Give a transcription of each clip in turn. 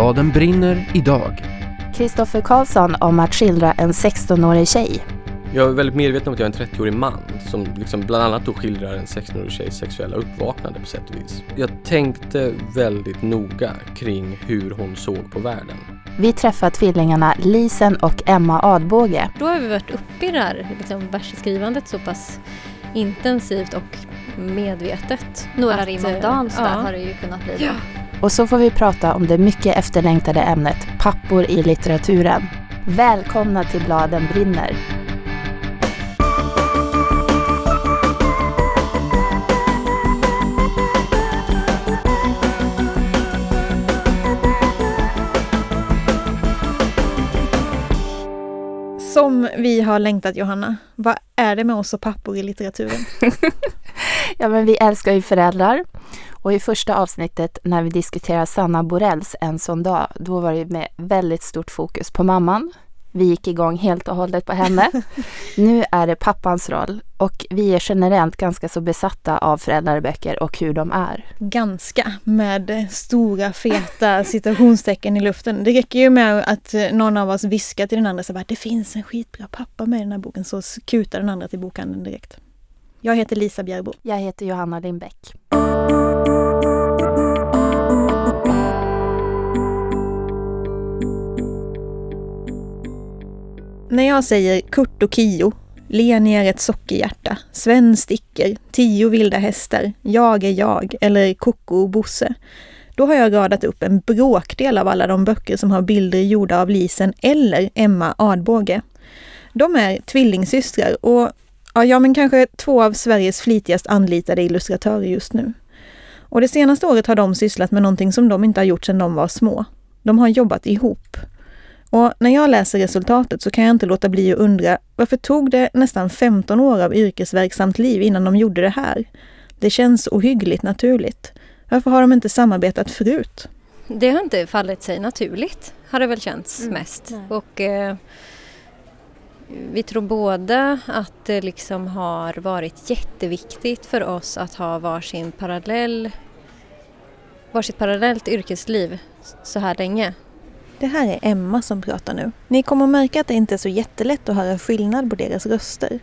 Bladenbrinner idag. Kristoffer Carlsson om att skildra en 16-årig tjej. Jag är väldigt medveten om att jag är en 30-årig man som liksom bland annat då skildrar en 16-årig tjejs sexuella uppvaknande på sätt och vis. Jag tänkte väldigt noga kring hur hon såg på världen. Vi träffar tvillingarna Lisen och Emma Adbåge. Då har vi varit uppe i det här versskrivandet så pass intensivt och medvetet. Några rim om dans där har det ju kunnat bli. Ja. Och så får vi prata om det mycket efterlängtade ämnet pappor i litteraturen. Välkomna till Bladenbrinner. Som vi har längtat, Johanna. Vad är det med oss och pappor i litteraturen? Ja, men vi älskar ju föräldrar. Och i första avsnittet när vi diskuterade Sanna Borells En sån dag, då var det med väldigt stort fokus på mamman. Vi gick igång helt och hållet på henne. Nu är det pappans roll. Och vi är generellt ganska så besatta av föräldraböcker och hur de är. Ganska, med stora, feta citationstecken i luften. Det räcker ju med att någon av oss viskar till den andra så bara, det finns en skitbra pappa med i den här boken. Så kutar den andra till bokhandeln direkt. Jag heter Lisa Bjergbo. Jag heter Johanna Lindbäck. När jag säger Kurt och Kio, le ner ett sockerhjärta, Sven sticker, 10 vilda hästar, jag är jag eller Koko och Bosse, då har jag radat upp en bråkdel av alla de böcker som har bilder gjorda av Lisen eller Emma Adbåge. De är tvillingsystrar och men kanske 2 av Sveriges flitigast anlitade illustratörer just nu. Och det senaste året har de sysslat med någonting som de inte har gjort sedan de var små. De har jobbat ihop. Och när jag läser resultatet så kan jag inte låta bli att undra, varför tog det nästan 15 år av yrkesverksamt liv innan de gjorde det här? Det känns ohyggligt naturligt. Varför har de inte samarbetat förut? Det har inte fallit sig naturligt, har det väl känts mest. Nej. Och vi tror båda att det liksom har varit jätteviktigt för oss att ha varsitt parallellt yrkesliv så här länge. Det här är Emma som pratar nu. Ni kommer att märka att det inte är så jättelätt att höra skillnad på deras röster.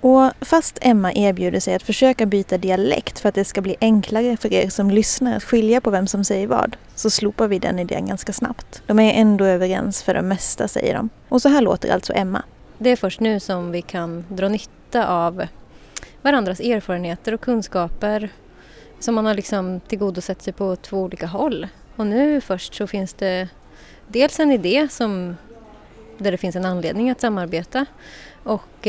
Och fast Emma erbjuder sig att försöka byta dialekt för att det ska bli enklare för er som lyssnar att skilja på vem som säger vad, så slopar vi den idén ganska snabbt. De är ändå överens för det mesta, säger de. Och så här låter alltså Emma. Det är först nu som vi kan dra nytta av varandras erfarenheter och kunskaper som man har liksom tillgodosett sig på 2 olika håll. Och nu först så finns det dels en idé där det finns en anledning att samarbeta och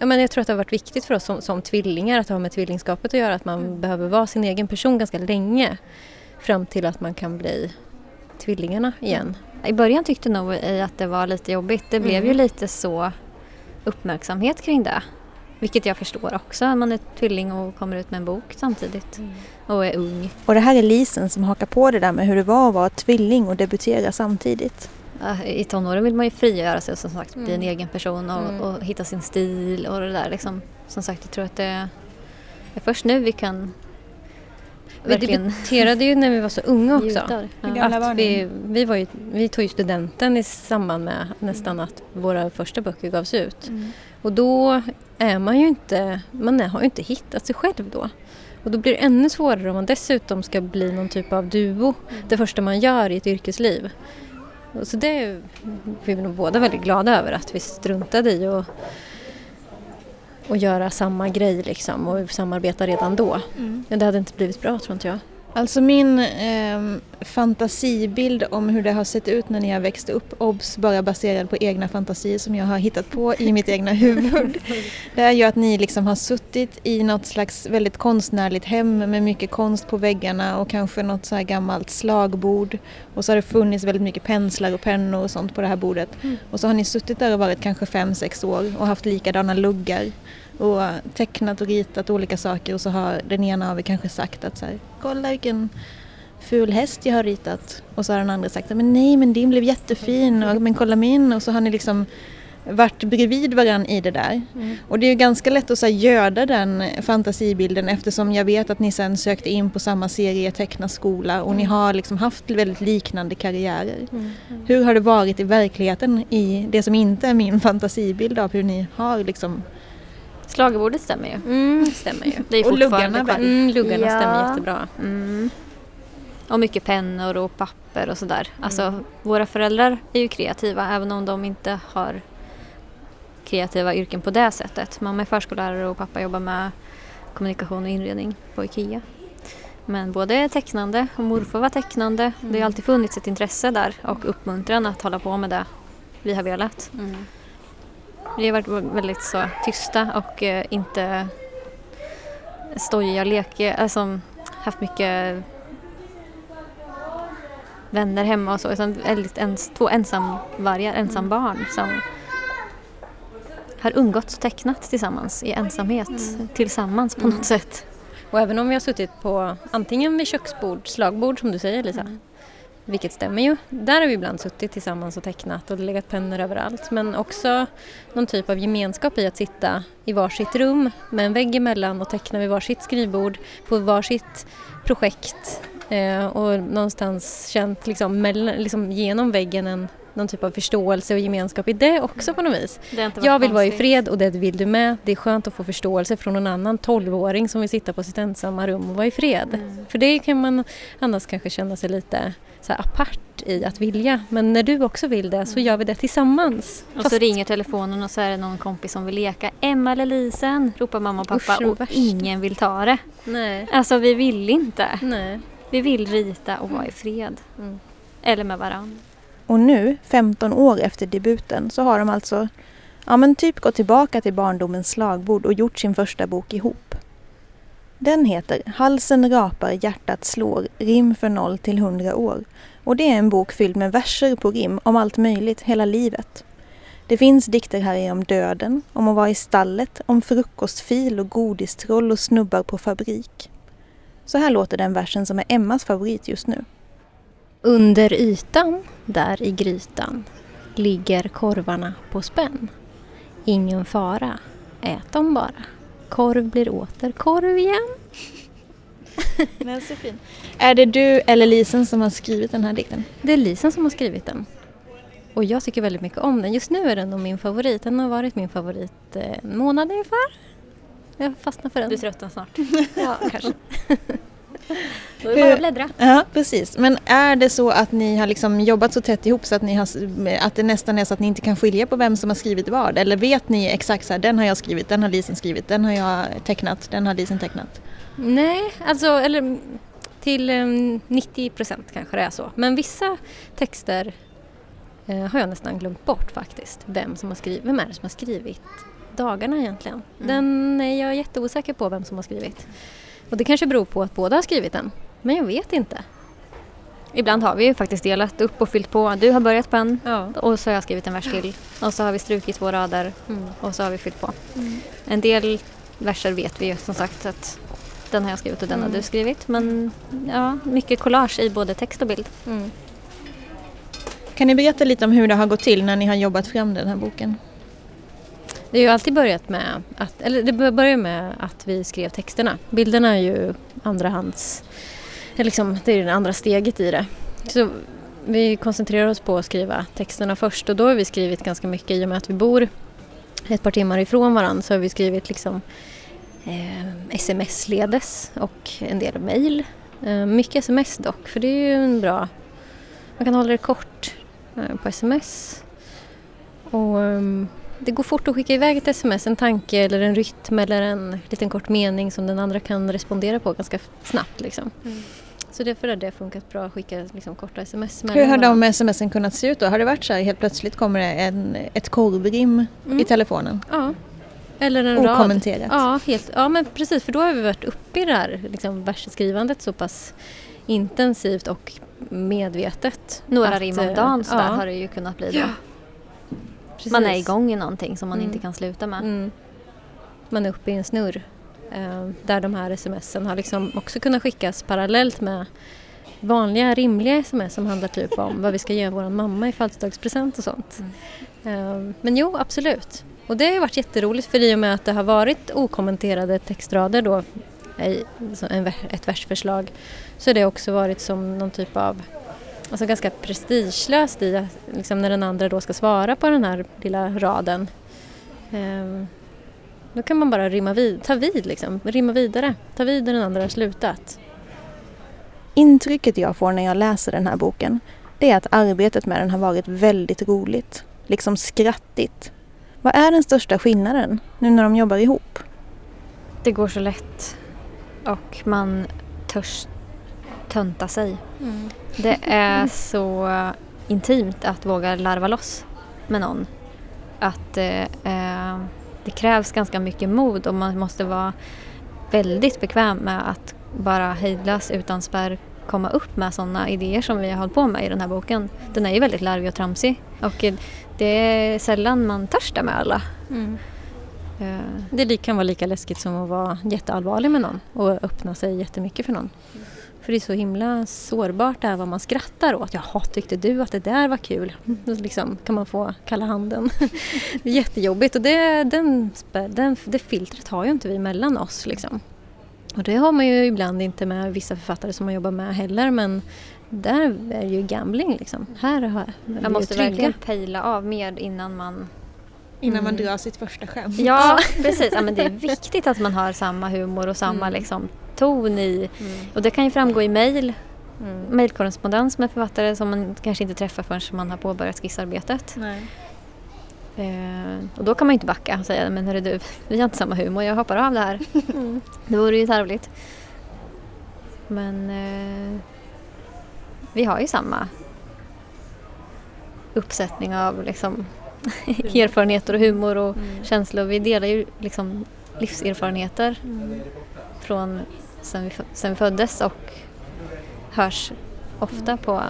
jag tror att det har varit viktigt för oss som tvillingar att ha med tvillingskapet att göra, att man behöver vara sin egen person ganska länge fram till att man kan bli tvillingarna igen. I början tyckte nog att det var lite jobbigt. Det blev ju lite så uppmärksamhet kring det. Vilket jag förstår också, att man är tvilling och kommer ut med en bok samtidigt och är ung. Och det här är Lisen som hakar på det där med hur det var att vara tvilling och debutera samtidigt. I tonåren vill man ju frigöra sig och som sagt bli en egen person och hitta sin stil och det där. Liksom. Som sagt, jag tror att det är först nu vi kan verkligen... Vi debuterade ju när vi var så unga också. Ja. Vi tog ju studenten i samband med nästan att våra första böcker gavs ut. Och då är man ju inte, man har ju inte hittat sig själv då. Och då blir det ännu svårare om man dessutom ska bli någon typ av duo. Det första man gör i ett yrkesliv. Så det är vi nog båda väldigt glada över, att vi struntade i och göra samma grej liksom, och samarbeta redan då. Men det hade inte blivit bra, tror inte jag. Alltså min fantasibild om hur det har sett ut när ni har växt upp, bara baserad på egna fantasier som jag har hittat på i mitt egna huvud. Det är ju att ni liksom har suttit i något slags väldigt konstnärligt hem med mycket konst på väggarna och kanske något så här gammalt slagbord. Och så har det funnits väldigt mycket penslar och pennor och sånt på det här bordet. Och så har ni suttit där och varit kanske 5-6 år och haft likadana luggar. Och tecknat och ritat olika saker, och så har den ena av er kanske sagt att så här, kolla vilken ful häst jag har ritat. Och så har den andra sagt, men nej, men din blev jättefin, och men kolla min. Och så har ni liksom varit bredvid varandra i det där. Mm. Och det är ju ganska lätt att så här, göda den fantasibilden, eftersom jag vet att ni sen sökte in på samma serie tecknarskola och ni har liksom haft väldigt liknande karriärer. Mm. Mm. Hur har det varit i verkligheten i det som inte är min fantasibild av hur ni har liksom... Slagerbordet stämmer ju. Mm. Stämmer ju. Det är och luggarna. Luggarna stämmer jättebra. Mm. Och mycket pennor och papper och sådär. Alltså, våra föräldrar är ju kreativa, även om de inte har kreativa yrken på det sättet. Mamma är förskollärare och pappa jobbar med kommunikation och inredning på IKEA. Men både är tecknande och morfar var tecknande. Mm. Det har alltid funnits ett intresse där och uppmuntran att hålla på med det vi har velat. Mm. Vi har varit väldigt så tysta och inte stojiga leker. Alltså, haft mycket... vänner hemma och så, utan väldigt två ensamvargar, ensambarn som har umgåtts och tecknat tillsammans i ensamhet, tillsammans på något sätt. Och även om vi har suttit på antingen vid köksbord, slagbord som du säger Lisa, vilket stämmer ju, där har vi ibland suttit tillsammans och tecknat och legat pennor överallt, men också någon typ av gemenskap i att sitta i varsitt rum med en vägg emellan och teckna vid varsitt skrivbord på varsitt projekt. Och någonstans känt liksom genom väggen någon typ av förståelse och gemenskap i det också på något vis. Jag vill vara i fred och det vill du med. Det är skönt att få förståelse från någon annan 12-åring som vill sitta på sitt ensamma rum och vara i fred. Mm. För det kan man annars kanske känna sig lite så här apart i att vilja. Men när du också vill det så gör vi det tillsammans. Och så ringer telefonen och så är det någon kompis som vill leka. Emma eller Lisen, ropar mamma och pappa. Och ingen vill ta det. Nej. Alltså vi vill inte. Nej. Vi vill rita och vara i fred. Mm. Eller med varann. Och nu, 15 år efter debuten, så har de alltså typ gått tillbaka till barndomens slagbord och gjort sin första bok ihop. Den heter Halsen rapar, hjärtat slår, rim för 0 till 100 år. Och det är en bok fylld med verser på rim om allt möjligt hela livet. Det finns dikter här i om döden, om att vara i stallet, om frukostfil och godistroll och snubbar på fabrik. Så här låter den versen som är Emmas favorit just nu. Under ytan, där i grytan, ligger korvarna på spänn. Ingen fara, ät dem bara. Korv blir åter korv igen. Men så fin. Är det du eller Lisen som har skrivit den här dikten? Det är Lisen som har skrivit den. Och jag tycker väldigt mycket om den. Just nu är den nog min favorit. Den har varit min favorit en månad ungefär. Jag fastnar för den. Du tröttnar snart. Ja, kanske. Då är det bara att bläddra. Ja, precis. Men är det så att ni har liksom jobbat så tätt ihop så att, att det nästan är så att ni inte kan skilja på vem som har skrivit vad? Eller vet ni exakt så här, den har jag skrivit, den har Lisen skrivit, den har jag tecknat, den har Lisen tecknat? Nej, alltså eller till 90% kanske det är så. Men vissa texter har jag nästan glömt bort faktiskt. Vem är det som har skrivit dagarna egentligen. Den är jag jätteosäker på vem som har skrivit. Och det kanske beror på att båda har skrivit den. Men jag vet inte. Ibland har vi ju faktiskt delat upp och fyllt på. Du har börjat på en och så har jag skrivit en vers till. Och så har vi strukit 2 rader och så har vi fyllt på. Mm. En del verser vet vi ju som sagt att den har jag skrivit och den har du skrivit. Men ja, mycket collage i både text och bild. Mm. Kan ni berätta lite om hur det har gått till när ni har jobbat fram den här boken? Det har ju alltid börjat med att, eller det började med att vi skrev texterna. Bilderna är ju det är det andra steget i det. Så vi koncentrerar oss på att skriva texterna först och då har vi skrivit ganska mycket i och med att vi bor ett par timmar ifrån varandra så har vi skrivit sms-ledes och en del mejl. Mycket sms dock, för det är ju en bra, man kan hålla det kort på sms och... Det går fort att skicka iväg ett sms, en tanke eller en rytm eller en liten kort mening som den andra kan respondera på ganska snabbt. Så därför har det funkat bra att skicka korta sms. Hur har de sms'en kunnat se ut då? Har det varit så här, helt plötsligt kommer det ett korvrim i telefonen? Ja, eller en rad. Okommenterat. Ja, men precis, för då har vi varit uppe i det här versskrivandet så pass intensivt och medvetet. Några rim om dagen så där har det ju kunnat bli då. Precis. Man är igång i någonting som man inte kan sluta med. Mm. Man är uppe i en snurr. Där de här sms'en har också kunnat skickas parallellt med vanliga, rimliga sms som handlar typ om vad vi ska ge vår mamma i födelsedagspresent och sånt. Men jo, absolut. Och det har varit jätteroligt för i och med att det har varit okommenterade textrader då, ett versförslag, så har det också varit som någon typ av, alltså ganska prestigelöst i liksom när den andra då ska svara på den här lilla raden. Då kan man bara rimma vidare, ta vid där den andra har slutat. Intrycket jag får när jag läser den här boken, det är att arbetet med den har varit väldigt roligt, liksom skrattigt. Vad är den största skillnaden nu när de jobbar ihop? Det går så lätt och man törs tönta sig. Mm. Det är så intimt att våga larva loss med någon. Att det krävs ganska mycket mod och man måste vara väldigt bekväm med att bara hejdlas utan spärr, komma upp med sådana idéer som vi har hållit på med i den här boken. Den är ju väldigt larvig och tramsig och det är sällan man törstar med alla. Mm. Det kan vara lika läskigt som att vara jätteallvarlig med någon och öppna sig jättemycket för någon. För det är så himla sårbart det här vad man skrattar åt. Jaha, tyckte du att det där var kul? Liksom, kan man få kalla handen. Det är jättejobbigt och det filtret har ju inte vi mellan oss liksom. Och det har man ju ibland inte med vissa författare som man jobbar med heller, men där är ju gambling liksom. Man måste verkligen pejla av mer innan man drar sitt första skämt. Ja, precis. Ja, men det är viktigt att man har samma humor och samma liksom ton i. Mm. Och det kan ju framgå i mejlkorrespondens med författare som man kanske inte träffar förrän man har påbörjat skissarbetet. Nej. Och då kan man ju inte backa och säga, men hörru du, vi har inte samma humor, jag hoppar av det här. Mm. Det vore ju tarvligt. Men vi har ju samma uppsättning av liksom erfarenheter och humor och känslor. Vi delar ju liksom livserfarenheter från sen vi föddes och hörs ofta på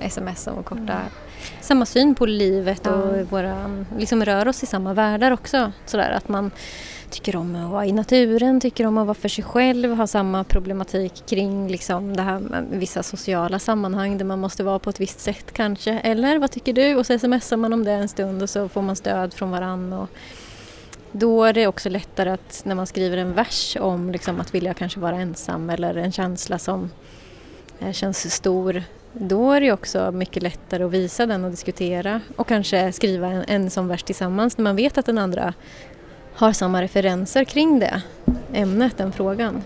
sms och korta. Samma syn på livet och våra, liksom rör oss i samma världar också. Sådär, att man tycker om att vara i naturen, tycker om att vara för sig själv, har samma problematik kring liksom, det här med vissa sociala sammanhang där man måste vara på ett visst sätt kanske. Eller vad tycker du? Och så smsar man om det en stund och så får man stöd från varann. Och då är det också lättare att när man skriver en vers om liksom, att vilja kanske vara ensam eller en känsla som känns stor. Då är det också mycket lättare att visa den och diskutera och kanske skriva en sån vers tillsammans när man vet att den andra har samma referenser kring det ämnet, den frågan.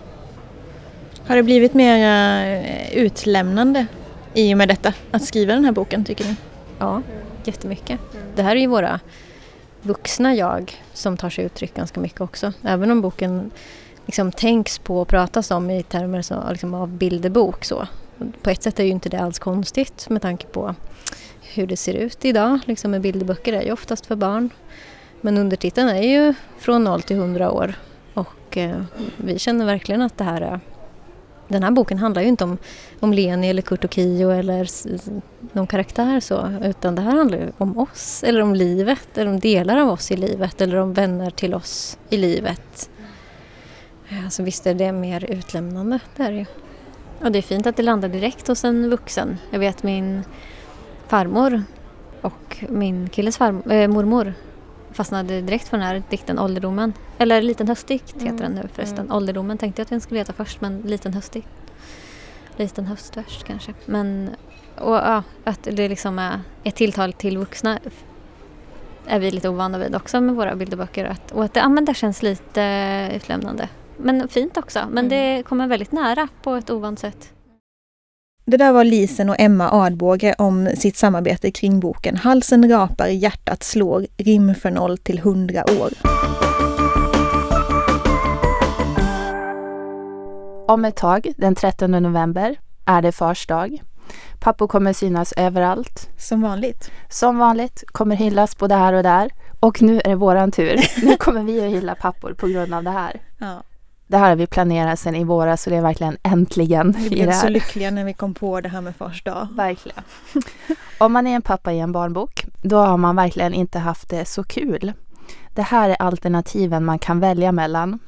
Har det blivit mer utlämnande i och med detta att skriva den här boken, tycker ni? Ja, jättemycket. Det här är ju våra vuxna jag som tar sig uttryck ganska mycket också. Även om boken liksom tänks på och pratas om i termer som, liksom, av bilderbok så. På ett sätt är ju inte det alls konstigt med tanke på hur det ser ut idag. Liksom med bilderböcker är ju oftast för barn. Men undertiteln är ju från 0 till 100 år. Och vi känner verkligen att det här är... Den här boken handlar ju inte om Leni eller Kurt och Kio eller någon karaktär så. Utan det här handlar ju om oss eller om livet eller om delar av oss i livet eller om vänner till oss i livet. Alltså visst är det mer utlämnande där ju. Och det är fint att det landar direkt hos en vuxen. Jag vet min farmor och min killes mormor fastnade direkt för den här dikten Ålderdomen. Eller Liten höstdikt heter den nu förresten. Ålderdomen tänkte jag att vi skulle heta först, men Liten höstdikt. Liten höstvers kanske. Men att det liksom är ett tilltal till vuxna är vi lite ovana vid också med våra bilderböcker. Och att det, där känns lite utlämnande. Men fint också. Men det kommer väldigt nära på ett ovant sätt. Det där var Lisen och Emma Adbåge om sitt samarbete kring boken Halsen rapar, hjärtat slår, rim för 0 till 100 år. Om ett tag, den 13 november, är det fars dag. Pappor kommer synas överallt. Som vanligt. Som vanligt kommer hyllas både här och där. Och nu är det våran tur. Nu kommer vi att hylla pappor på grund av det här. Ja. Det här har vi planerat sedan i våras så det är verkligen äntligen. Vi blev så lyckliga när vi kom på det här med fars dag. Verkligen. Om man är en pappa i en barnbok, då har man verkligen inte haft det så kul. Det här är alternativen man kan välja mellan.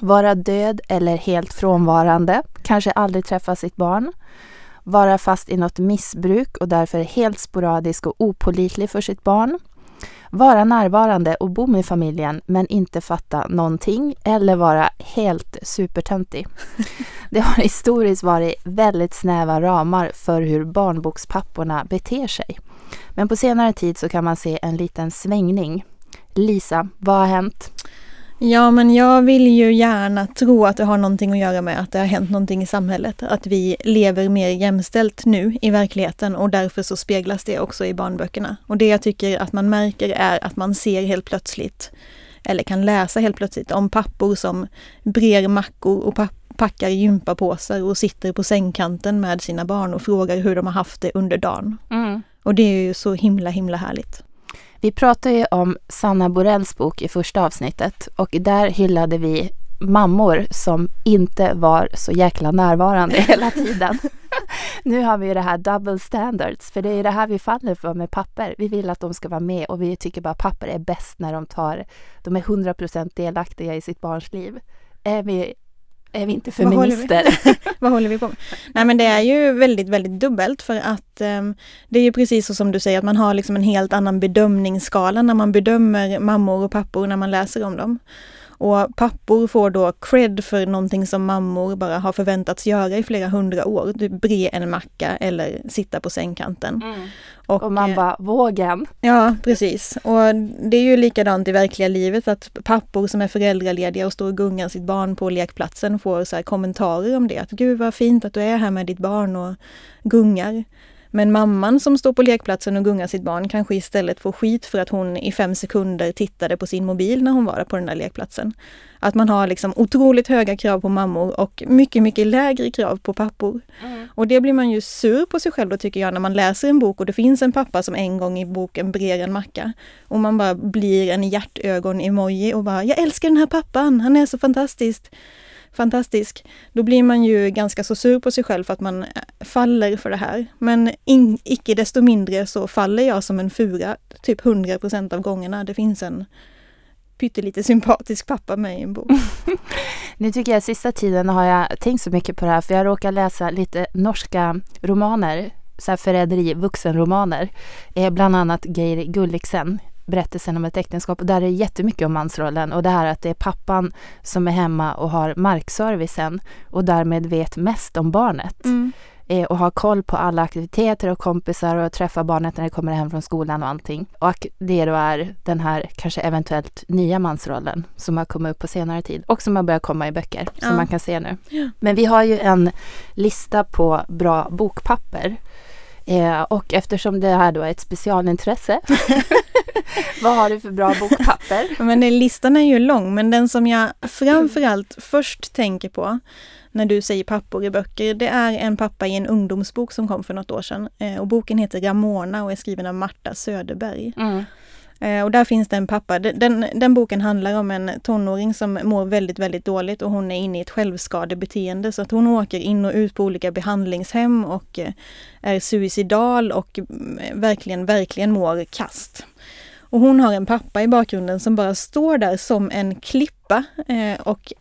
Vara död eller helt frånvarande, kanske aldrig träffa sitt barn. Vara fast i något missbruk och därför helt sporadisk och opålitlig för sitt barn. Vara närvarande och bo med familjen men inte fatta någonting eller vara helt supertöntig. Det har historiskt varit väldigt snäva ramar för hur barnbokspapporna beter sig. Men på senare tid så kan man se en liten svängning. Lisa, vad har hänt? Ja, men jag vill ju gärna tro att det har någonting att göra med att det har hänt någonting i samhället. Att vi lever mer jämställt nu i verkligheten och därför så speglas det också i barnböckerna. Och det jag tycker att man märker är att man ser helt plötsligt, eller kan läsa helt plötsligt, om pappor som brer mackor och packar gympapåsar och sitter på sängkanten med sina barn och frågar hur de har haft det under dagen. Mm. Och det är ju så himla härligt. Vi pratade ju om Sanna Borells bok i första avsnittet och där hyllade vi mammor som inte var så jäkla närvarande hela tiden. Nu har vi ju det här double standards, för det är ju det här vi faller för med papper. Vi vill att de ska vara med och vi tycker bara papper är bäst när de är 100% delaktiga i sitt barns liv. Är vi inte feminister? Vad håller vi på med? Nej, men det är ju väldigt dubbelt, för att det är ju precis så som du säger att man har liksom en helt annan bedömningsskala när man bedömer mammor och pappor när man läser om dem. Och pappor får då cred för någonting som mammor bara har förväntats göra i flera 100 år. Du bre en macka eller sitta på sängkanten. Mm. Och man bara, vågen. Ja, precis. Och det är ju likadant i verkliga livet, att pappor som är föräldralediga och står och gungar sitt barn på lekplatsen får så här kommentarer om det. Att gud vad fint att du är här med ditt barn och gungar. Men mamman som står på lekplatsen och gungar sitt barn kanske istället får skit för att hon i 5 sekunder tittade på sin mobil när hon var på den där lekplatsen. Att man har liksom otroligt höga krav på mammor och mycket lägre krav på pappor. Mm. Och det blir man ju sur på sig själv då, tycker jag, när man läser en bok och det finns en pappa som en gång i boken brer en macka. Och man bara blir en hjärtögon-emoji och bara, jag älskar den här pappan, han är så fantastisk. Då blir man ju ganska så sur på sig själv för att man faller för det här. Men icke desto mindre så faller jag som en fura typ 100% av gångerna. Det finns en pyttelite sympatisk pappa med i en bok. Nu tycker jag sista tiden har jag tänkt så mycket på det här, för jag råkar läsa lite norska romaner, så här förräderi, vuxenromaner. Bland annat Geir Gulliksen, Berättelsen om ett äktenskap, och där är det jättemycket om mansrollen och det här att det är pappan som är hemma och har markservicen och därmed vet mest om barnet. Mm. Och har koll på alla aktiviteter och kompisar och träffar barnet när det kommer hem från skolan och allting. Och det då är den här kanske eventuellt nya mansrollen som har kommit upp på senare tid och som har börjat komma i böcker som man kan se nu. Ja. Men vi har ju en lista på bra bokpapper. Och eftersom det här då är ett specialintresse, vad har du för bra bokpapper? Men listan är ju lång, men den som jag framförallt först tänker på när du säger pappor i böcker, det är en pappa i en ungdomsbok som kom för något år sedan. Och boken heter Gamorna och är skriven av Marta Söderberg. Mm. Och där finns det en pappa. Den boken handlar om en tonåring som mår väldigt dåligt och hon är inne i ett självskadebeteende, så att hon åker in och ut på olika behandlingshem och är suicidal och verkligen mår kast. Och hon har en pappa i bakgrunden som bara står där som en klippa och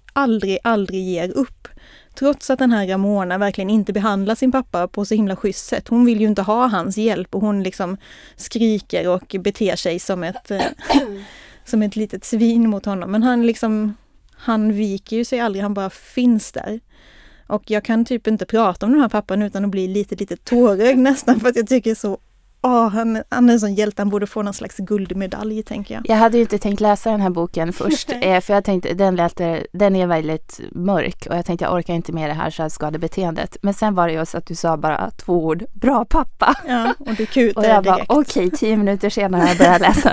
aldrig ger upp. Trots att den här Ramona verkligen inte behandlar sin pappa på så himla schysst sätt. Hon vill ju inte ha hans hjälp och hon liksom skriker och beter sig som ett litet svin mot honom. Men han viker ju sig aldrig, han bara finns där. Och jag kan typ inte prata om den här pappan utan att bli lite tårögd nästan, för att jag tycker så. Han är en sån hjälte, han borde få någon slags guldmedalj, tänker jag. Jag hade ju inte tänkt läsa den här boken först, för jag tänkte, den är väldigt mörk och jag tänkte, jag orkar inte med det här självskadebeteendet. Men sen var det just att du sa bara 2 ord, bra pappa. Ja, och du kutade direkt. Och jag bara, okej, 10 minuter senare har jag börjat läsa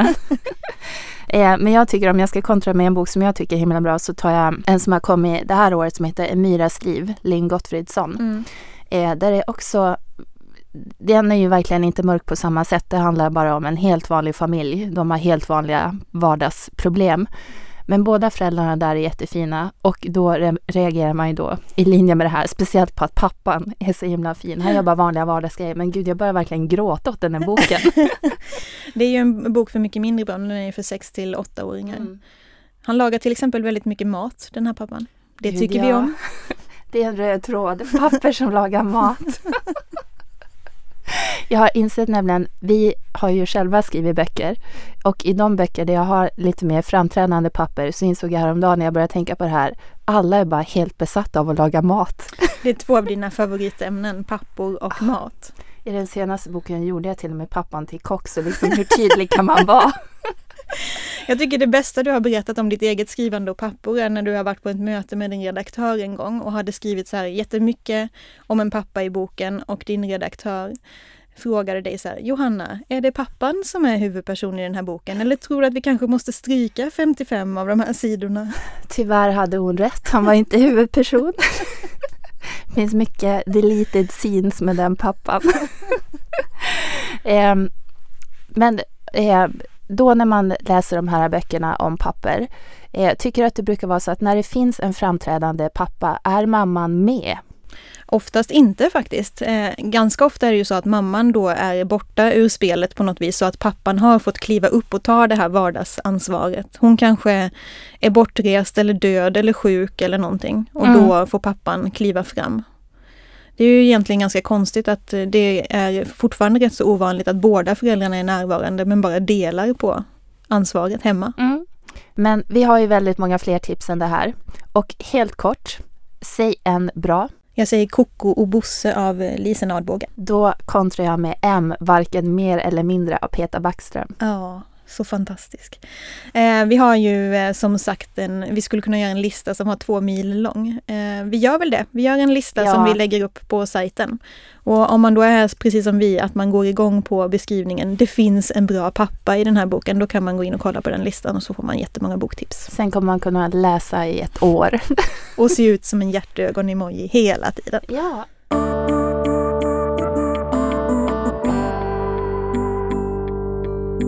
den. Men jag tycker, om jag ska kontra med en bok som jag tycker är himla bra, så tar jag en som har kommit det här året som heter Emira Steve Lin Gottfridsson. Mm. Där är också... Den är ju verkligen inte mörk på samma sätt. Det handlar bara om en helt vanlig familj. De har helt vanliga vardagsproblem. Men båda föräldrarna där är jättefina. Och då reagerar man ju då i linje med det här. Speciellt på att pappan är så himla fin. Han gör bara vanliga vardagsgrejer. Men gud, jag börjar verkligen gråta åt den här boken. Det är ju en bok för mycket mindre barn. Den är för 6-8-åringar. Mm. Han lagar till exempel väldigt mycket mat, den här pappan. Det tycker vi om. Det är en röd tråd. Papper som lagar mat. Jag har insett nämligen, vi har ju själva skrivit böcker, och i de böcker där jag har lite mer framträdande papper så insåg jag häromdagen när jag började tänka på det här, alla är bara helt besatta av att laga mat. Det är två av dina favoritämnen, pappor och mat. I den senaste boken gjorde jag till och med pappan till kock, så liksom hur tydlig kan man vara? Jag tycker det bästa du har berättat om ditt eget skrivande och pappor är när du har varit på ett möte med din redaktör en gång och hade skrivit så här jättemycket om en pappa i boken, och din redaktör frågade dig så här: Johanna, är det pappan som är huvudperson i den här boken, eller tror du att vi kanske måste stryka 55 av de här sidorna? Tyvärr hade hon rätt, han var inte huvudperson. Det finns mycket deleted scenes med den pappan. Då när man läser de här böckerna om papper, tycker jag att det brukar vara så att när det finns en framträdande pappa, är mamman med? Oftast inte faktiskt. Ganska ofta är det ju så att mamman då är borta ur spelet på något vis, så att pappan har fått kliva upp och ta det här vardagsansvaret. Hon kanske är bortrest eller död eller sjuk eller någonting, och då får pappan kliva fram. Det är ju egentligen ganska konstigt att det är fortfarande rätt så ovanligt att båda föräldrarna är närvarande men bara delar på ansvaret hemma. Mm. Men vi har ju väldigt många fler tips än det här. Och helt kort, säg en bra. Jag säger Koko och Bosse av Lisen Adbåge. Då kontrar jag med varken mer eller mindre av Peta Backström. Ja, så fantastisk. Vi har ju som sagt vi skulle kunna göra en lista som har 2 mil lång. Vi gör väl det. Vi gör en lista som vi lägger upp på sajten. Och om man då är precis som vi, att man går igång på beskrivningen, det finns en bra pappa i den här boken, då kan man gå in och kolla på den listan och så får man jättemånga boktips. Sen kommer man kunna läsa i ett år. Och se ut som en hjärtögon-emoji hela tiden. Ja.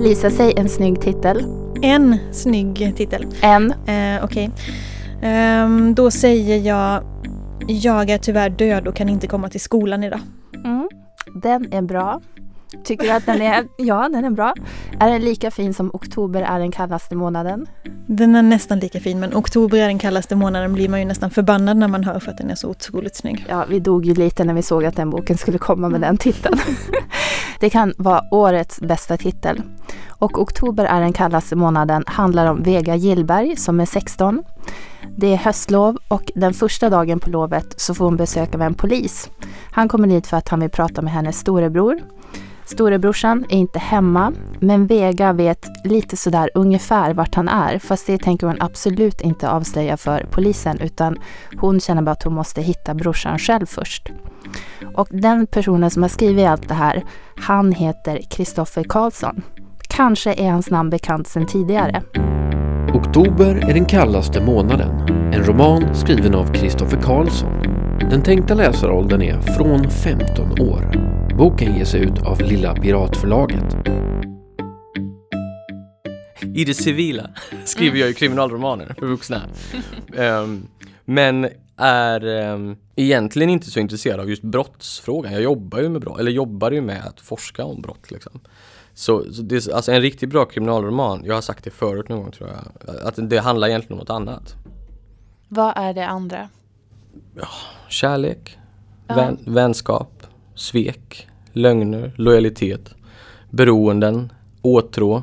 Lisa, säg en snygg titel. En snygg titel. Okej. Då säger jag: Jag är tyvärr död och kan inte komma till skolan idag. Mm. Den är bra. Tycker du att den är... Ja, den är bra. Är den lika fin som Oktober är den kallaste månaden? Den är nästan lika fin, men Oktober är den kallaste månaden blir man ju nästan förbannad när man hör, för att den är så otroligt snygg. Ja, vi dog ju lite när vi såg att den boken skulle komma med den titeln. Det kan vara årets bästa titel. Och Oktober är den kallaste månaden handlar om Vega Gillberg som är 16. Det är höstlov och den första dagen på lovet så får hon besök av en polis. Han kommer dit för att han vill prata med hennes storebror. Storebrorsan är inte hemma, men Vega vet lite sådär ungefär vart han är, fast det tänker hon absolut inte avslöja för polisen, utan hon känner bara att hon måste hitta brorsan själv först. Och den personen som har skrivit allt det här, han heter Kristoffer Carlsson. Kanske är hans namn bekant sedan tidigare. Oktober är den kallaste månaden. En roman skriven av Kristoffer Carlsson. Den tänkta läsaråldern är från 15 år. Boken ges ut av Lilla Piratförlaget. I det civila skriver jag ju kriminalromaner för vuxna. Men är egentligen inte så intresserad av just brottsfrågan. Jag jobbar ju med att forska om brott liksom. Så det är alltså en riktigt bra kriminalroman. Jag har sagt det förut någon gång tror jag. Att det handlar egentligen om något annat. Vad är det andra? Ja, kärlek, vänskap, svek, lögner, lojalitet, beroenden, åtrå,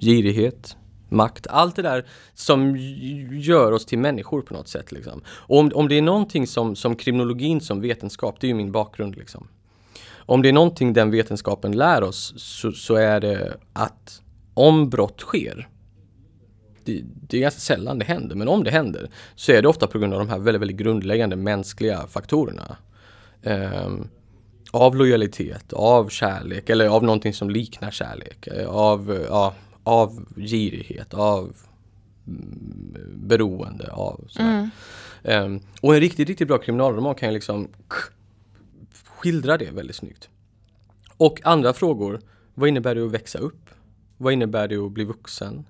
girighet, makt. Allt det där som gör oss till människor på något sätt. Liksom. Och om det är någonting som kriminologin som vetenskap, det är ju min bakgrund liksom. Om det är någonting den vetenskapen lär oss så är det att om brott sker, det är ganska sällan det händer, men om det händer så är det ofta på grund av de här väldigt, väldigt grundläggande mänskliga faktorerna. Av lojalitet, av kärlek eller av någonting som liknar kärlek, av girighet, av beroende, av sådär. Och en riktigt, riktigt bra kriminalroman kan ju liksom... skildrar det väldigt snyggt. Och andra frågor. Vad innebär det att växa upp? Vad innebär det att bli vuxen?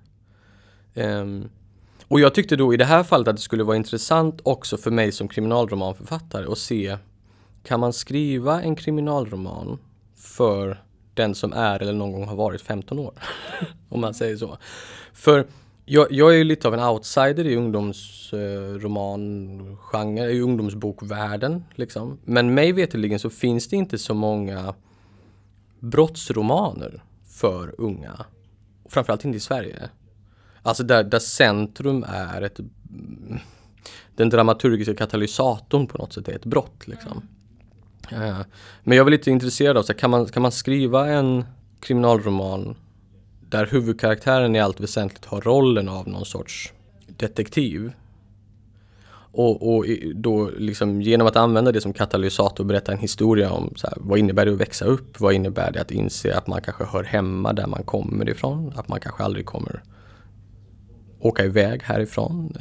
Och jag tyckte då i det här fallet att det skulle vara intressant också för mig som kriminalromanförfattare att se, kan man skriva en kriminalroman för den som är eller någon gång har varit 15 år? Om man säger så. För Jag är ju lite av en outsider i ungdomsromangenre, i ungdomsbokvärlden liksom. Men mig veterligen så finns det inte så många brottsromaner för unga. Framförallt inte i Sverige. Alltså där centrum är den dramaturgiska katalysatorn på något sätt är ett brott liksom. Men jag är lite intresserad av så här, kan man skriva en kriminalroman där huvudkaraktären i allt väsentligt har rollen av någon sorts detektiv. Och då liksom genom att använda det som katalysator och berätta en historia om så här, vad innebär det att växa upp? Vad innebär det att inse att man kanske hör hemma där man kommer ifrån? Att man kanske aldrig kommer åka iväg härifrån?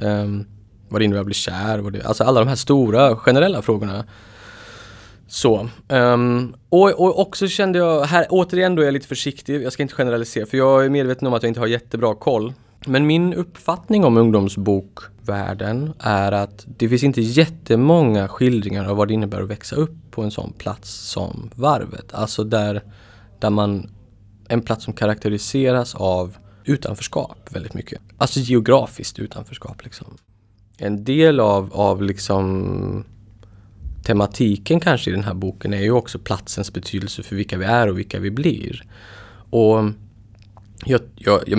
Vad det innebär att bli kär? Alltså alla de här stora generella frågorna. Så, och också kände jag, här återigen då är jag lite försiktig, jag ska inte generalisera för jag är medveten om att jag inte har jättebra koll. Men min uppfattning om ungdomsbokvärlden är att det finns inte jättemånga skildringar av vad det innebär att växa upp på en sån plats som Varvet. Alltså där man, en plats som karaktäriseras av utanförskap väldigt mycket. Alltså geografiskt utanförskap liksom. En del av liksom... tematiken kanske i den här boken är ju också platsens betydelse för vilka vi är och vilka vi blir. Och jag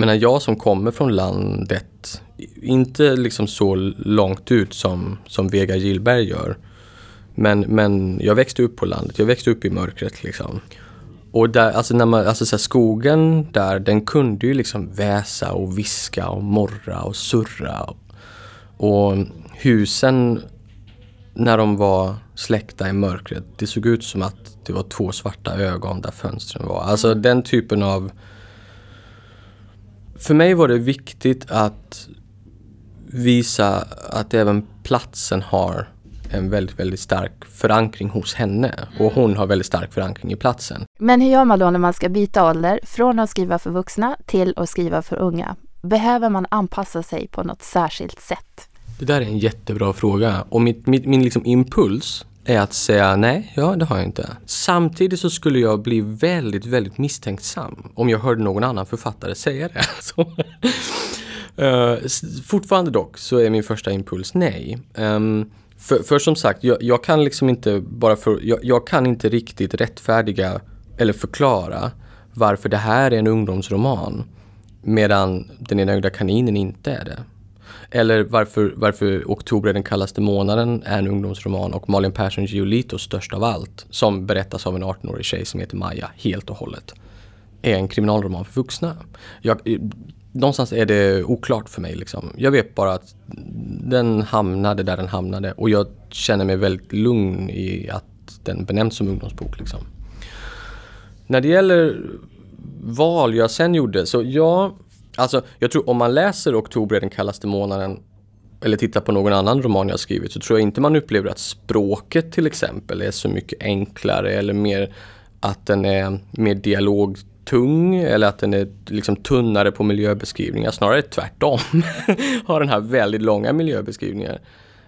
menar, jag som kommer från landet, inte liksom så långt ut som Vega Gillberg gör, men jag växte upp på landet, jag växte upp i mörkret liksom. Och där, alltså så här, skogen där, den kunde ju liksom väsa och viska och morra och surra. Och husen... när de var släckta i mörkret, det såg ut som att det var två svarta ögon där fönstren var. Alltså den typen av... För mig var det viktigt att visa att även platsen har en väldigt, väldigt stark förankring hos henne. Och hon har väldigt stark förankring i platsen. Men hur gör man då när man ska byta ålder från att skriva för vuxna till att skriva för unga? Behöver man anpassa sig på något särskilt sätt? Det där är en jättebra fråga och min liksom impuls är att säga nej, ja det har jag inte. Samtidigt så skulle jag bli väldigt, väldigt misstänksam om jag hörde någon annan författare säga det. Så, fortfarande dock så är min första impuls nej. För som sagt, jag kan liksom inte bara jag kan inte riktigt rättfärdiga eller förklara varför det här är en ungdomsroman medan Den enögda kaninen inte är det. Eller varför Oktober är den kallaste månaden är en ungdomsroman och Malin Persson Giolito störst av allt, som berättas av en 18-årig tjej som heter Maja helt och hållet, är en kriminalroman för vuxna. Någonstans är det oklart för mig liksom. Jag vet bara att den hamnade där den hamnade och jag känner mig väldigt lugn i att den benämns som ungdomsbok liksom. När det gäller val jag sen gjorde så jag tror om man läser Oktober är den kallaste månaden eller tittar på någon annan roman jag skrivit så tror jag inte man upplever att språket till exempel är så mycket enklare eller mer att den är mer dialogtung eller att den är liksom tunnare på miljöbeskrivningar. Snarare tvärtom har den här väldigt långa miljöbeskrivningar.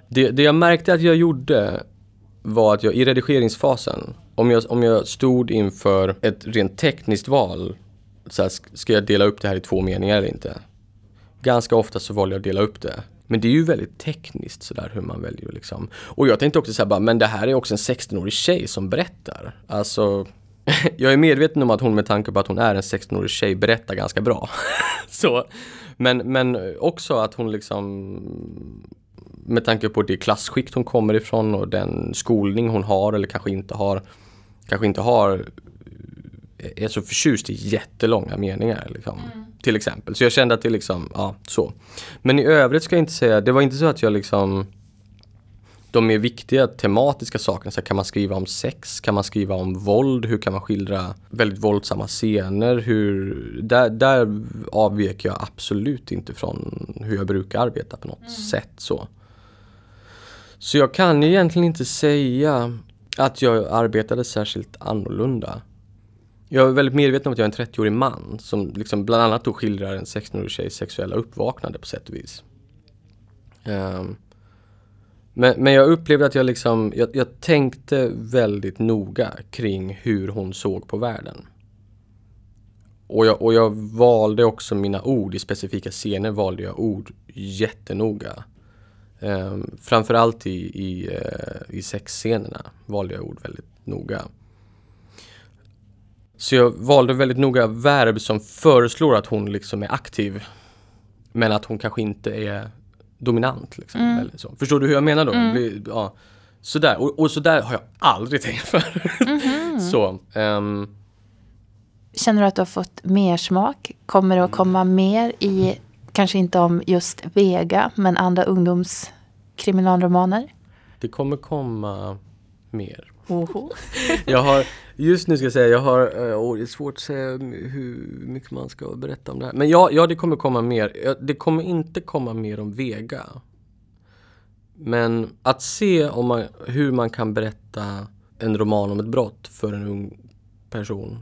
Det jag märkte att jag gjorde var att jag i redigeringsfasen, om jag stod inför ett rent tekniskt val, så här, ska jag dela upp det här i två meningar eller inte? Ganska ofta så valde jag att dela upp det. Men det är ju väldigt tekniskt så där hur man väljer liksom. Och jag tänkte också så här, men det här är också en 16-årig tjej som berättar. Alltså, jag är medveten om att hon med tanke på att hon är en 16-årig tjej berättar ganska bra. Så, men också att hon liksom... med tanke på det klassskikt hon kommer ifrån och den skolning hon har eller kanske inte har... är så förtjust i jättelånga meningar liksom, till exempel. Så jag kände att det liksom, ja, så. Men i övrigt ska jag inte säga, det var inte så att jag liksom, de mer viktiga tematiska sakerna, så här, kan man skriva om sex, kan man skriva om våld, hur kan man skildra väldigt våldsamma scener, där avvek jag absolut inte från hur jag brukar arbeta på något sätt så. Så jag kan egentligen inte säga att jag arbetade särskilt annorlunda. Jag är väldigt medveten om att jag är en 30-årig man som liksom bland annat då skildrar en 16-årig tjejs sexuella uppvaknande på sätt och vis. Men jag upplevde att jag liksom, jag tänkte väldigt noga kring hur hon såg på världen. Och jag valde också mina ord i specifika scener, valde jag ord jättenoga. Framförallt i sexscenerna valde jag ord väldigt noga. Så jag valde väldigt noga verb som föreslår att hon liksom är aktiv, men att hon kanske inte är dominant. Liksom, eller så. Förstår du hur jag menar då? Ja, sådär. Och sådär har jag aldrig tänkt förut. Så... Känner du att du har fått mer smak? Kommer det att komma mer i, kanske inte om just Vega, men andra ungdomskriminalromaner? Det kommer komma mer. Oho. Jag har, det är svårt att säga hur mycket man ska berätta om det här. Men ja, det kommer komma mer. Det kommer inte komma mer om Vega. Men att se hur man kan berätta en roman om ett brott för en ung person.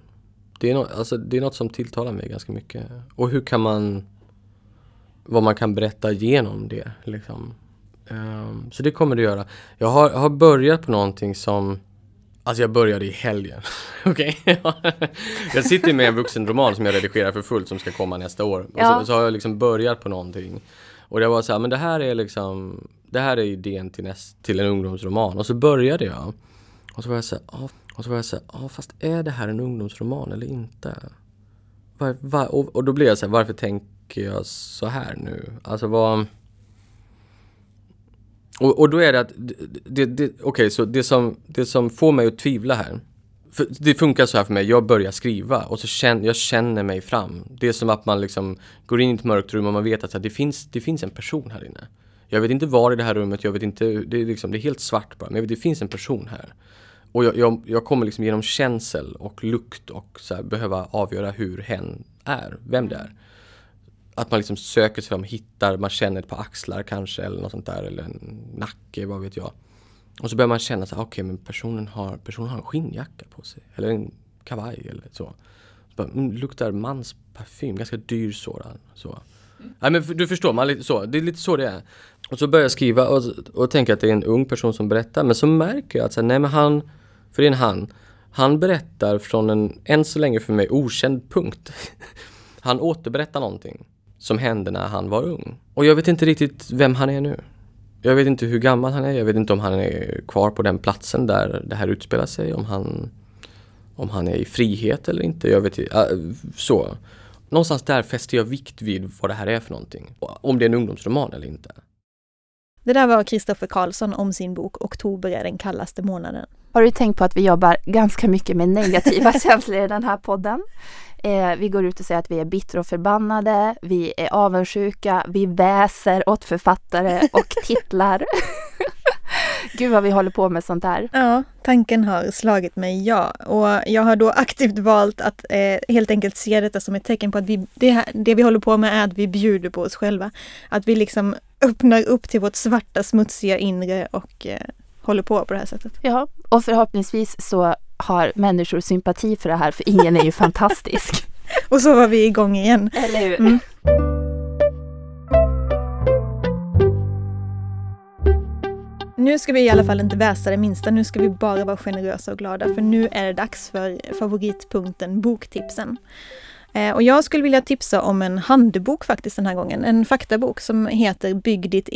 Det är något som tilltalar mig ganska mycket. Och hur kan man... Vad man kan berätta genom det. Liksom. Så det kommer det göra. Jag har börjat på någonting som... Alltså jag började i helgen. Okej? Jag sitter med en vuxenroman som jag redigerar för fullt. Som ska komma nästa år. Ja. Och så har jag liksom börjat på någonting. Och det var så här, men det här är liksom... Det här är idén till en ungdomsroman. Och så började jag. Och så var jag så här, fast är det här en ungdomsroman eller inte? Och då blev jag så här, varför tänker jag så här nu? Alltså vad... Och då är det att... Okej, så det som får mig att tvivla här... För det funkar så här för mig, jag börjar skriva och så jag känner mig fram. Det är som att man liksom går in i ett mörkt rum och man vet att så här, det finns en person här inne. Jag vet inte var i det här rummet, jag vet inte... Det är helt svart bara, men jag vet, det finns en person här. Och jag kommer liksom genom känsel och lukt och så här behöva avgöra hur hen är, vem det är. Att man liksom söker sig fram, hittar, man känner ett par axlar kanske eller något sånt där, eller en nacke, vad vet jag. Och så börjar man känna så här, okej, men personen har en skinnjacka på sig, eller en kavaj eller så. Så bara, luktar mans parfym, ganska dyr sådan, så. Nej, men du förstår, man lite så. Det är lite så det är. Och så börjar jag skriva och tänka att det är en ung person som berättar, men så märker jag att så här, nej, men han... För det är han berättar från en, än så länge för mig, okänd punkt. Han återberättar någonting som hände när han var ung. Och jag vet inte riktigt vem han är nu. Jag vet inte hur gammal han är. Jag vet inte om han är kvar på den platsen där det här utspelar sig. Om han är i frihet eller inte. Jag vet inte. Så. Någonstans där fäster jag vikt vid vad det här är för någonting. Om det är en ungdomsroman eller inte. Det där var Kristoffer Carlsson om sin bok Oktober är den kallaste månaden. Har du tänkt på att vi jobbar ganska mycket med negativa känslor i den här podden? Vi går ut och säger att vi är bittra och förbannade, vi är avundsjuka, vi väser åt författare och titlar. Gud vad vi håller på med sånt här. Ja, tanken har slagit mig, ja. Och jag har då aktivt valt att helt enkelt se detta som ett tecken på att det vi håller på med är att vi bjuder på oss själva. Att vi liksom öppnar upp till vårt svarta, smutsiga inre och... håller på det här sättet. Ja, och förhoppningsvis så har människor sympati för det här, för ingen är ju fantastisk. Och så var vi igång igen. Eller hur? Mm. Nu ska vi i alla fall inte väsa det minsta. Nu ska vi bara vara generösa och glada, för nu är det dags för favoritpunkten boktipsen. Och jag skulle vilja tipsa om en handbok faktiskt den här gången. En faktabok som heter Bygg ditt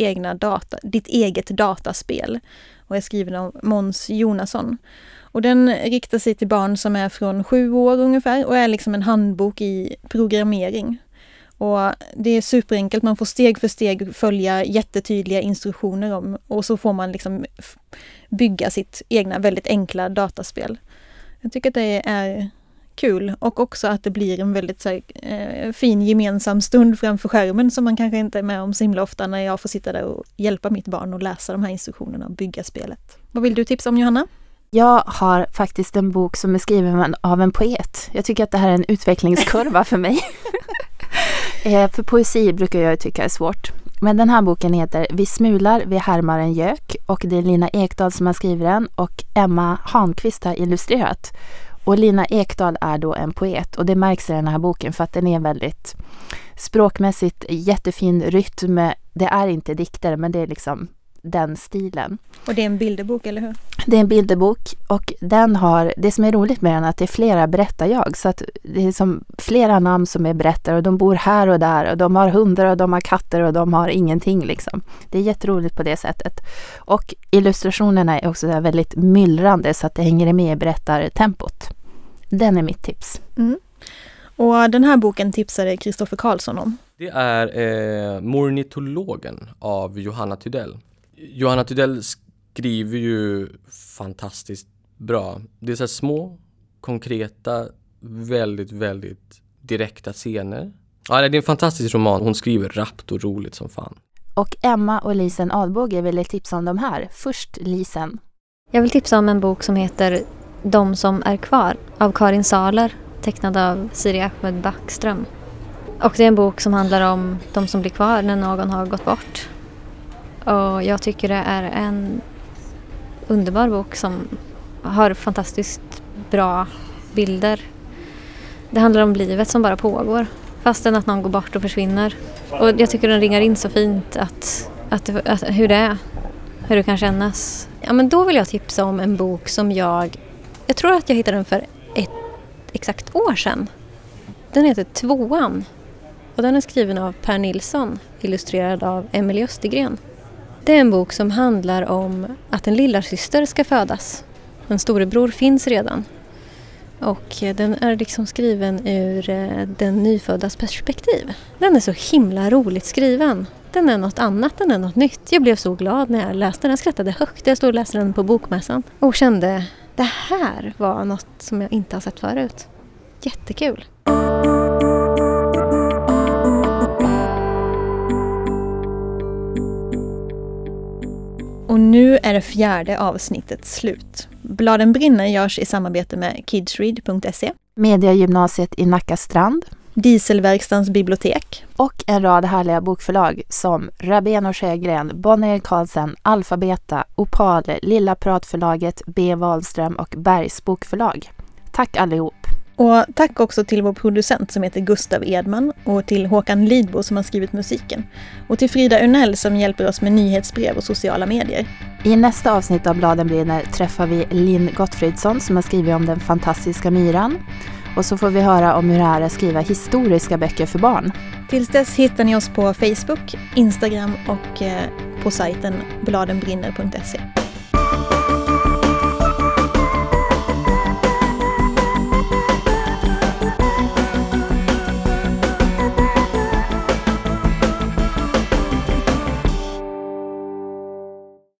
eget dataspel. Och är skriven av Måns Jonasson. Och den riktar sig till barn som är från 7 år ungefär. Och är liksom en handbok i programmering. Och det är superenkelt. Man får steg för steg följa jättetydliga instruktioner om. Och så får man liksom bygga sitt egna väldigt enkla dataspel. Jag tycker att det är... kul, och också att det blir en väldigt så här, fin gemensam stund framför skärmen som man kanske inte är med om så himla ofta, när jag får sitta där och hjälpa mitt barn och läsa de här instruktionerna och bygga spelet. Vad vill du tipsa om, Johanna? Jag har faktiskt en bok som är skriven av en poet. Jag tycker att det här är en utvecklingskurva för mig. För poesi brukar jag tycka är svårt. Men den här boken heter Vi smular vid härmaren Jök, och det är Lina Ekdal som har skrivit den och Emma Hanqvist har illustrerat. Och Lina Ekdal är då en poet, och det märks i den här boken för att den är väldigt språkmässigt jättefin rytm. Det är inte dikter, men det är liksom den stilen. Och det är en bilderbok, eller hur? Det är en bilderbok, och den har, det som är roligt med den är att det är flera berättarjag, så att det är som flera namn som är berättare, och de bor här och där, och de har hundar och de har katter och de har ingenting liksom. Det är jätteroligt på det sättet. Och illustrationerna är också där väldigt myllrande, så att det hänger med i berättartempot. Den är mitt tips. Mm. Och den här boken tipsade Kristoffer Carlsson om. Det är Ornitologen av Johanna Tydell. Johanna Tydell skriver ju fantastiskt bra. Det är så här små, konkreta, väldigt, väldigt direkta scener. Ja, det är en fantastisk roman. Hon skriver rappt och roligt som fan. Och Emma och Lisen Adbåge ville tipsa om de här. Först Lisen. Jag vill tipsa om en bok som heter De som är kvar av Karin Saler, tecknad av Siria med Backström. Och det är en bok som handlar om de som blir kvar när någon har gått bort. Och jag tycker det är en underbar bok som har fantastiskt bra bilder. Det handlar om livet som bara pågår, fastän att någon går bort och försvinner. Och jag tycker den ringar in så fint att hur det är, hur det kan kännas. Ja, men då vill jag tipsa om en bok som jag tror att jag hittade den för ett exakt år sedan. Den heter Tvåan, och den är skriven av Per Nilsson, illustrerad av Emilie Östergren. Det är en bok som handlar om att en lillasyster ska födas. En storebror finns redan. Och den är liksom skriven ur den nyföddas perspektiv. Den är så himla roligt skriven. Den är något annat, den är något nytt. Jag blev så glad när jag läste den. Jag skrattade högt. Jag stod och läste den på bokmässan och kände, det här var något som jag inte har sett förut. Jättekul! Och nu är det fjärde avsnittet slut. Bladenbrinner görs i samarbete med kidsread.se, Mediegymnasiet i Nacka strand, Dieselverkstans bibliotek och en rad härliga bokförlag som Rabén och Sjögren, Bonnier Karlsson, Alfabeta, Opal, Lilla Piratförlaget, B. Wahlström och Bergs bokförlag. Tack allihop! Och tack också till vår producent som heter Gustav Edman, och till Håkan Lidbo som har skrivit musiken. Och till Frida Unell som hjälper oss med nyhetsbrev och sociala medier. I nästa avsnitt av Bladenbrinner träffar vi Lin Gottfridsson som har skrivit om den fantastiska myran. Och så får vi höra om hur det är att skriva historiska böcker för barn. Tills dess hittar ni oss på Facebook, Instagram och på sajten bladenbrinner.se.